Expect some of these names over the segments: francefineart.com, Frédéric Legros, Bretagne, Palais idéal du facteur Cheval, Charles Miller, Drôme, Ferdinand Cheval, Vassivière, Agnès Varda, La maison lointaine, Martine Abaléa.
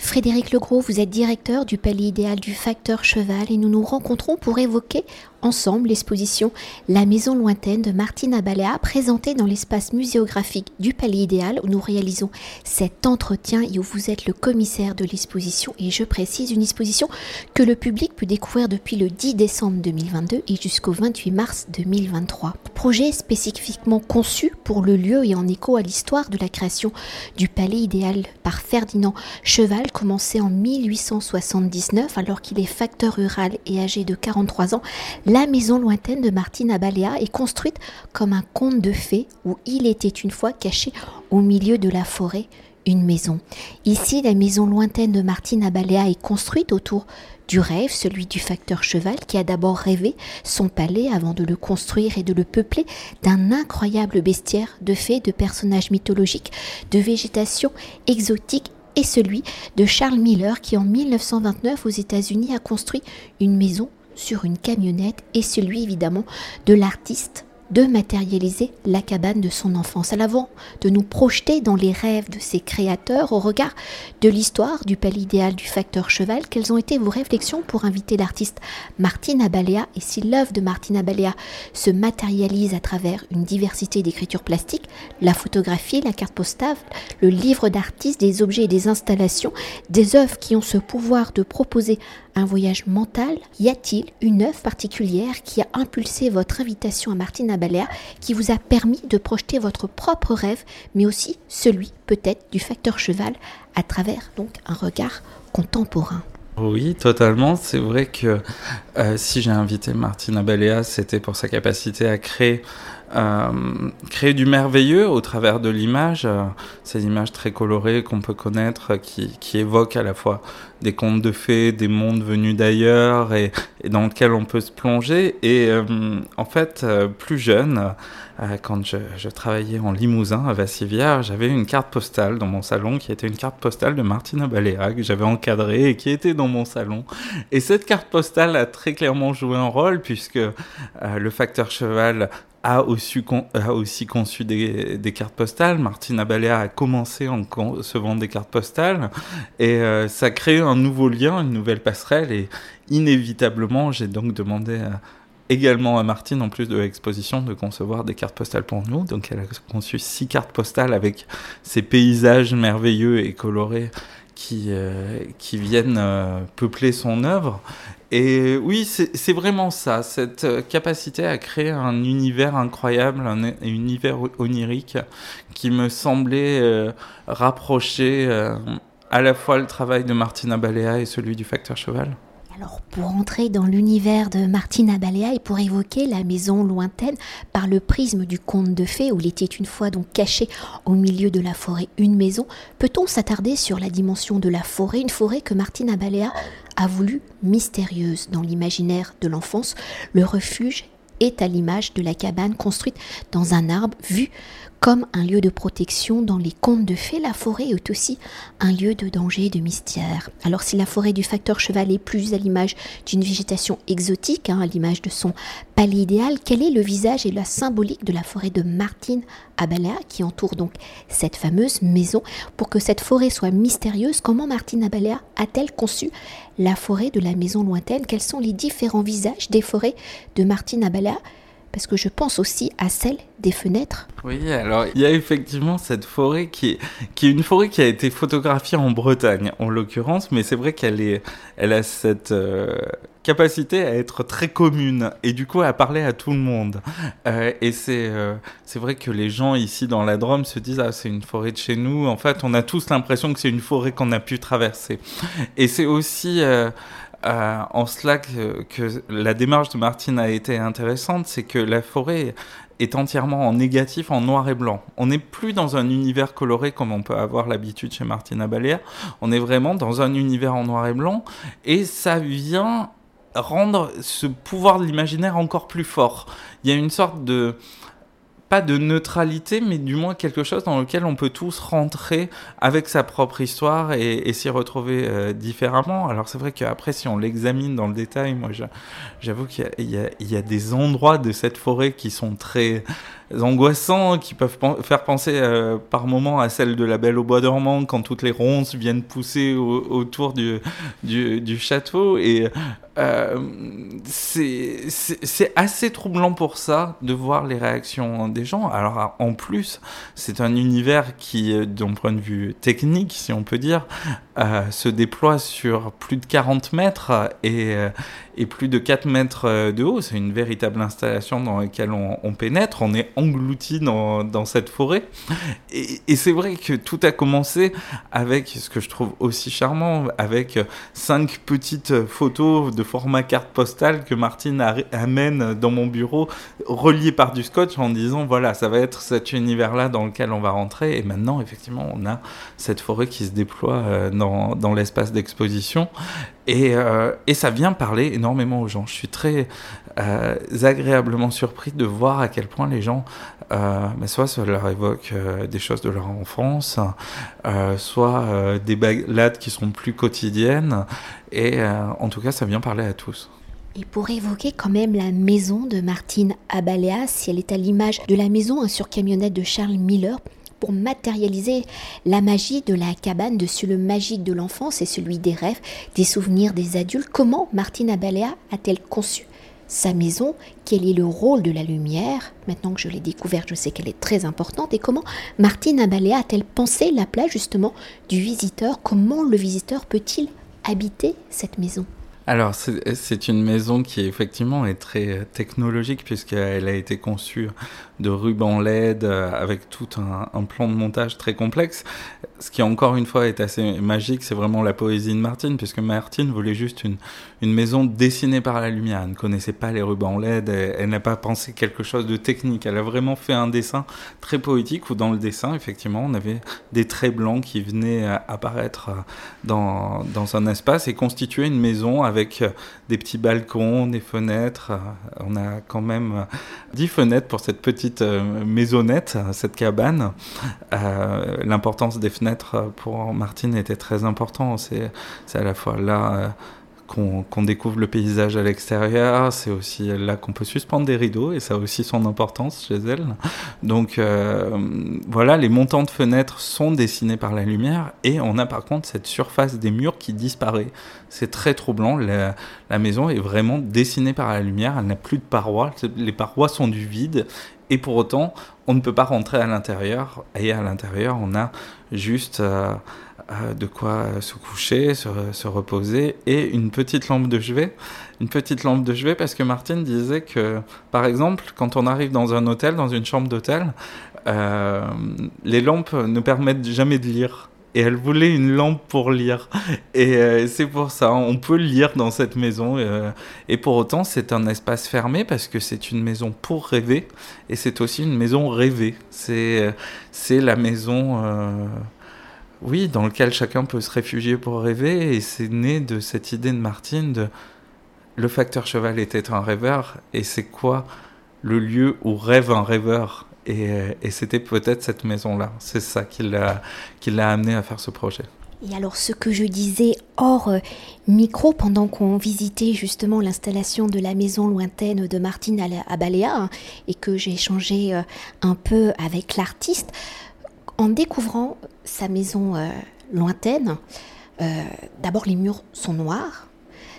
Frédéric Legros, vous êtes directeur du Palais idéal du facteur Cheval et nous nous rencontrons pour évoquer ensemble l'exposition La maison lointaine de Martine Abaléa, présentée dans l'espace muséographique du Palais idéal où nous réalisons cet entretien et où vous êtes le commissaire de l'exposition, et je précise une exposition que le public peut découvrir depuis le 10 décembre 2022 et jusqu'au 28 mars 2023. Projet spécifiquement conçu pour le lieu et en écho à l'histoire de la création du Palais idéal par Ferdinand Cheval, commencé en 1879 alors qu'il est facteur rural et âgé de 43 ans. La maison lointaine de Martine Abaléa est construite comme un conte de fées où il était une fois caché au milieu de la forêt une maison. Ici, la maison lointaine de Martine Abaléa est construite autour du rêve, celui du facteur Cheval qui a d'abord rêvé son palais avant de le construire et de le peupler d'un incroyable bestiaire de fées, de personnages mythologiques, de végétation exotique, et celui de Charles Miller qui en 1929 aux États-Unis a construit une maison sur une camionnette, et celui évidemment de l'artiste de matérialiser la cabane de son enfance. Avant de nous projeter dans les rêves de ses créateurs, au regard de l'histoire du Palais idéal du facteur Cheval, quelles ont été vos réflexions pour inviter l'artiste Martine Abaléa? Et si l'œuvre de Martine Abaléa se matérialise à travers une diversité d'écritures plastiques, la photographie, la carte postale, le livre d'artiste, des objets et des installations, des œuvres qui ont ce pouvoir de proposer un voyage mental, y a-t-il une œuvre particulière qui a impulsé votre invitation à Martine Abaléa, qui vous a permis de projeter votre propre rêve, mais aussi celui peut-être du facteur Cheval, à travers donc un regard contemporain? Oui, totalement. C'est vrai que si j'ai invité Martine Abaléa, c'était pour sa capacité à créer du merveilleux au travers de l'image. Ces images très colorées qu'on peut connaître, qui évoquent à la fois des contes de fées, des mondes venus d'ailleurs et dans lesquels on peut se plonger. Et en fait, plus jeune, quand je travaillais en Limousin à Vassivière, j'avais une carte postale dans mon salon qui était une carte postale de Martine Abaléa que j'avais encadrée et qui était dans mon salon. Et cette carte postale a très clairement joué un rôle puisque le facteur Cheval a aussi conçu des cartes postales. Martine Abaléa a commencé en concevant des cartes postales et ça crée un nouveau lien, une nouvelle passerelle, et inévitablement j'ai donc demandé également à Martine, en plus de l'exposition, de concevoir des cartes postales pour nous. Donc elle a conçu 6 cartes postales avec ces paysages merveilleux et colorés qui viennent peupler son œuvre. Et oui, c'est vraiment ça, cette capacité à créer un univers incroyable, un univers onirique qui me semblait rapprocher à la fois le travail de Martine Abaléa et celui du facteur Cheval. Alors, pour entrer dans l'univers de Martine Abaléa et pour évoquer la maison lointaine par le prisme du conte de fées où il était une fois donc caché au milieu de la forêt une maison, peut-on s'attarder sur la dimension de la forêt, une forêt que Martine Abaléa a voulu mystérieuse dans l'imaginaire de l'enfance? Le refuge est à l'image de la cabane construite dans un arbre, vu comme un lieu de protection dans les contes de fées. La forêt est aussi un lieu de danger et de mystère. Alors si la forêt du facteur Cheval est plus à l'image d'une végétation exotique, à l'image de son palais idéal, quel est le visage et la symbolique de la forêt de Martine Abaléa qui entoure donc cette fameuse maison? Pour que cette forêt soit mystérieuse, comment Martine Abaléa a-t-elle conçu la forêt de la maison lointaine? Quels sont les différents visages des forêts de Martine Abaléa? Parce que je pense aussi à celle des fenêtres. Oui, alors il y a effectivement cette forêt qui est une forêt qui a été photographiée en Bretagne, en l'occurrence, mais c'est vrai qu'elle a cette capacité à être très commune et du coup à parler à tout le monde. Et c'est vrai que les gens ici dans la Drôme se disent « Ah, c'est une forêt de chez nous ». En fait, on a tous l'impression que c'est une forêt qu'on a pu traverser. Et c'est aussi... en cela que la démarche de Martine a été intéressante, c'est que la forêt est entièrement en négatif, en noir et blanc. On n'est plus dans un univers coloré comme on peut avoir l'habitude chez Martine Abaléa, on est vraiment dans un univers en noir et blanc, et ça vient rendre ce pouvoir de l'imaginaire encore plus fort. Il y a une sorte de... pas de neutralité, mais du moins quelque chose dans lequel on peut tous rentrer avec sa propre histoire et s'y retrouver différemment. Alors c'est vrai qu'après, si on l'examine dans le détail, moi j'avoue qu'il y a des endroits de cette forêt qui sont très... angoissants qui peuvent faire penser par moments à celle de La Belle au bois dormant, quand toutes les ronces viennent pousser autour du château. Et c'est assez troublant pour ça de voir les réactions des gens. Alors en plus, c'est un univers qui, d'un point de vue technique, si on peut dire, se déploie sur plus de 40 mètres et plus de 4 mètres de haut. C'est une véritable installation dans laquelle on pénètre, on est englouti dans cette forêt. Et c'est vrai que tout a commencé avec ce que je trouve aussi charmant, avec 5 petites photos de format carte postale que Martine amène dans mon bureau, reliées par du scotch, en disant voilà, ça va être cet univers-là dans lequel on va rentrer. Et maintenant, effectivement, on a cette forêt qui se déploie dans l'espace d'exposition. Et ça vient parler énormément aux gens. Je suis très agréablement surpris de voir à quel point les gens, soit ça leur évoque des choses de leur enfance, soit des balades qui sont plus quotidiennes. Et en tout cas, ça vient parler à tous. Et pour évoquer quand même la maison de Martine Abaléa, si elle est à l'image de la maison sur camionnette de Charles Miller, pour matérialiser la magie de la cabane, dessus le magique de l'enfance et celui des rêves, des souvenirs des adultes. Comment Martine Abaléa a-t-elle conçu sa maison? Quel est le rôle de la lumière? Maintenant que je l'ai découverte, je sais qu'elle est très importante. Et comment Martine Abaléa a-t-elle pensé la place justement du visiteur? Comment le visiteur peut-il habiter cette maison? Alors, c'est une maison qui, effectivement, est très technologique, puisqu'elle a été conçue de ruban LED avec tout un plan de montage très complexe. Ce qui, encore une fois, est assez magique, c'est vraiment la poésie de Martine, puisque Martine voulait juste une maison dessinée par la lumière. Elle ne connaissait pas les rubans LED, elle n'a pas pensé quelque chose de technique. Elle a vraiment fait un dessin très poétique, où dans le dessin, effectivement, on avait des traits blancs qui venaient apparaître dans un espace et constituer une maison avec des petits balcons, des fenêtres. On a quand même 10 fenêtres pour cette petite maisonnette, cette cabane. L'importance des fenêtres pour Martine était très importante. C'est à la fois là qu'on découvre le paysage à l'extérieur, c'est aussi là qu'on peut suspendre des rideaux, et ça a aussi son importance chez elle. Donc voilà, les montants de fenêtres sont dessinés par la lumière, et on a par contre cette surface des murs qui disparaît. C'est très troublant, la maison est vraiment dessinée par la lumière, elle n'a plus de parois, les parois sont du vide, et pour autant, on ne peut pas rentrer à l'intérieur, et à l'intérieur, on a juste de quoi se coucher, se reposer, et une petite lampe de chevet, parce que Martine disait que, par exemple, quand on arrive dans un hôtel, dans une chambre d'hôtel, les lampes ne permettent jamais de lire. Et elle voulait une lampe pour lire. Et c'est pour ça, on peut lire dans cette maison. Et pour autant, c'est un espace fermé parce que c'est une maison pour rêver. Et c'est aussi une maison rêvée. C'est la maison... Oui, dans lequel chacun peut se réfugier pour rêver, et c'est né de cette idée de Martine de le facteur cheval était un rêveur, et c'est quoi le lieu où rêve un rêveur? Et c'était peut-être cette maison-là, c'est ça qui l'a amené à faire ce projet. Et alors ce que je disais hors micro pendant qu'on visitait justement l'installation de la maison lointaine de Martine Abaléa, et que j'ai échangé un peu avec l'artiste, en découvrant sa maison lointaine, d'abord les murs sont noirs,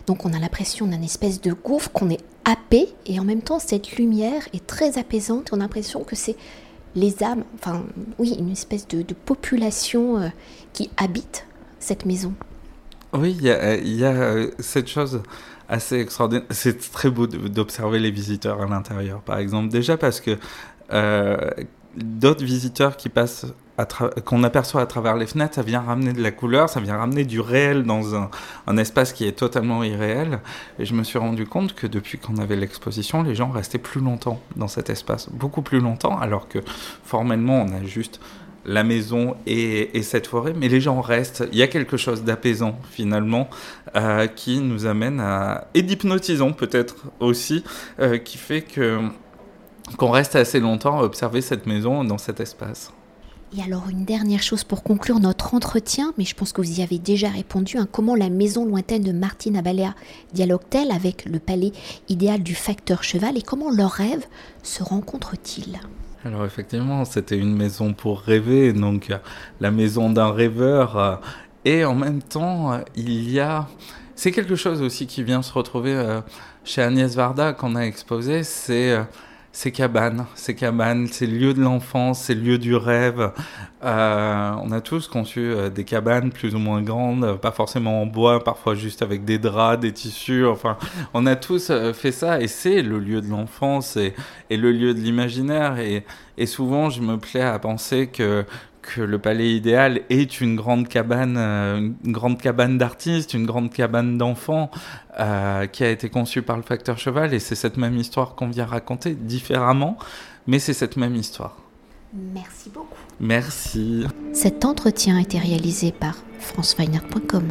donc on a l'impression d'un espèce de gouffre, qu'on est happé, et en même temps cette lumière est très apaisante, on a l'impression que c'est les âmes, une espèce de population qui habite cette maison. Oui, il y a cette chose assez extraordinaire, c'est très beau d'observer les visiteurs à l'intérieur par exemple, déjà parce que d'autres visiteurs qui passent qu'on aperçoit à travers les fenêtres, ça vient ramener de la couleur, ça vient ramener du réel dans un espace qui est totalement irréel. Et je me suis rendu compte que depuis qu'on avait l'exposition, les gens restaient plus longtemps dans cet espace, beaucoup plus longtemps, alors que formellement on a juste la maison et cette forêt, mais les gens restent. Il y a quelque chose d'apaisant finalement qui nous amène et d'hypnotisant peut-être aussi, qui fait qu'on reste assez longtemps à observer cette maison dans cet espace. Et alors une dernière chose pour conclure notre entretien, mais je pense que vous y avez déjà répondu, comment la maison lointaine de Martine Abaléa dialogue-t-elle avec le palais idéal du facteur cheval, et comment leurs rêves se rencontrent-ils ? Alors effectivement, c'était une maison pour rêver, donc la maison d'un rêveur. Et en même temps, il y a... C'est quelque chose aussi qui vient se retrouver chez Agnès Varda qu'on a exposé, c'est... Ces cabanes, ces lieux de l'enfance, ces lieux du rêve. On a tous conçu des cabanes plus ou moins grandes, pas forcément en bois, parfois juste avec des draps, des tissus. Enfin, on a tous fait ça et c'est le lieu de l'enfance et le lieu de l'imaginaire. Et souvent, je me plais à penser que le Palais idéal est une grande cabane d'artistes, une grande cabane d'enfants qui a été conçue par le facteur Cheval, et c'est cette même histoire qu'on vient raconter différemment, mais c'est cette même histoire. Merci beaucoup. Merci. Cet entretien a été réalisé par francefineart.com.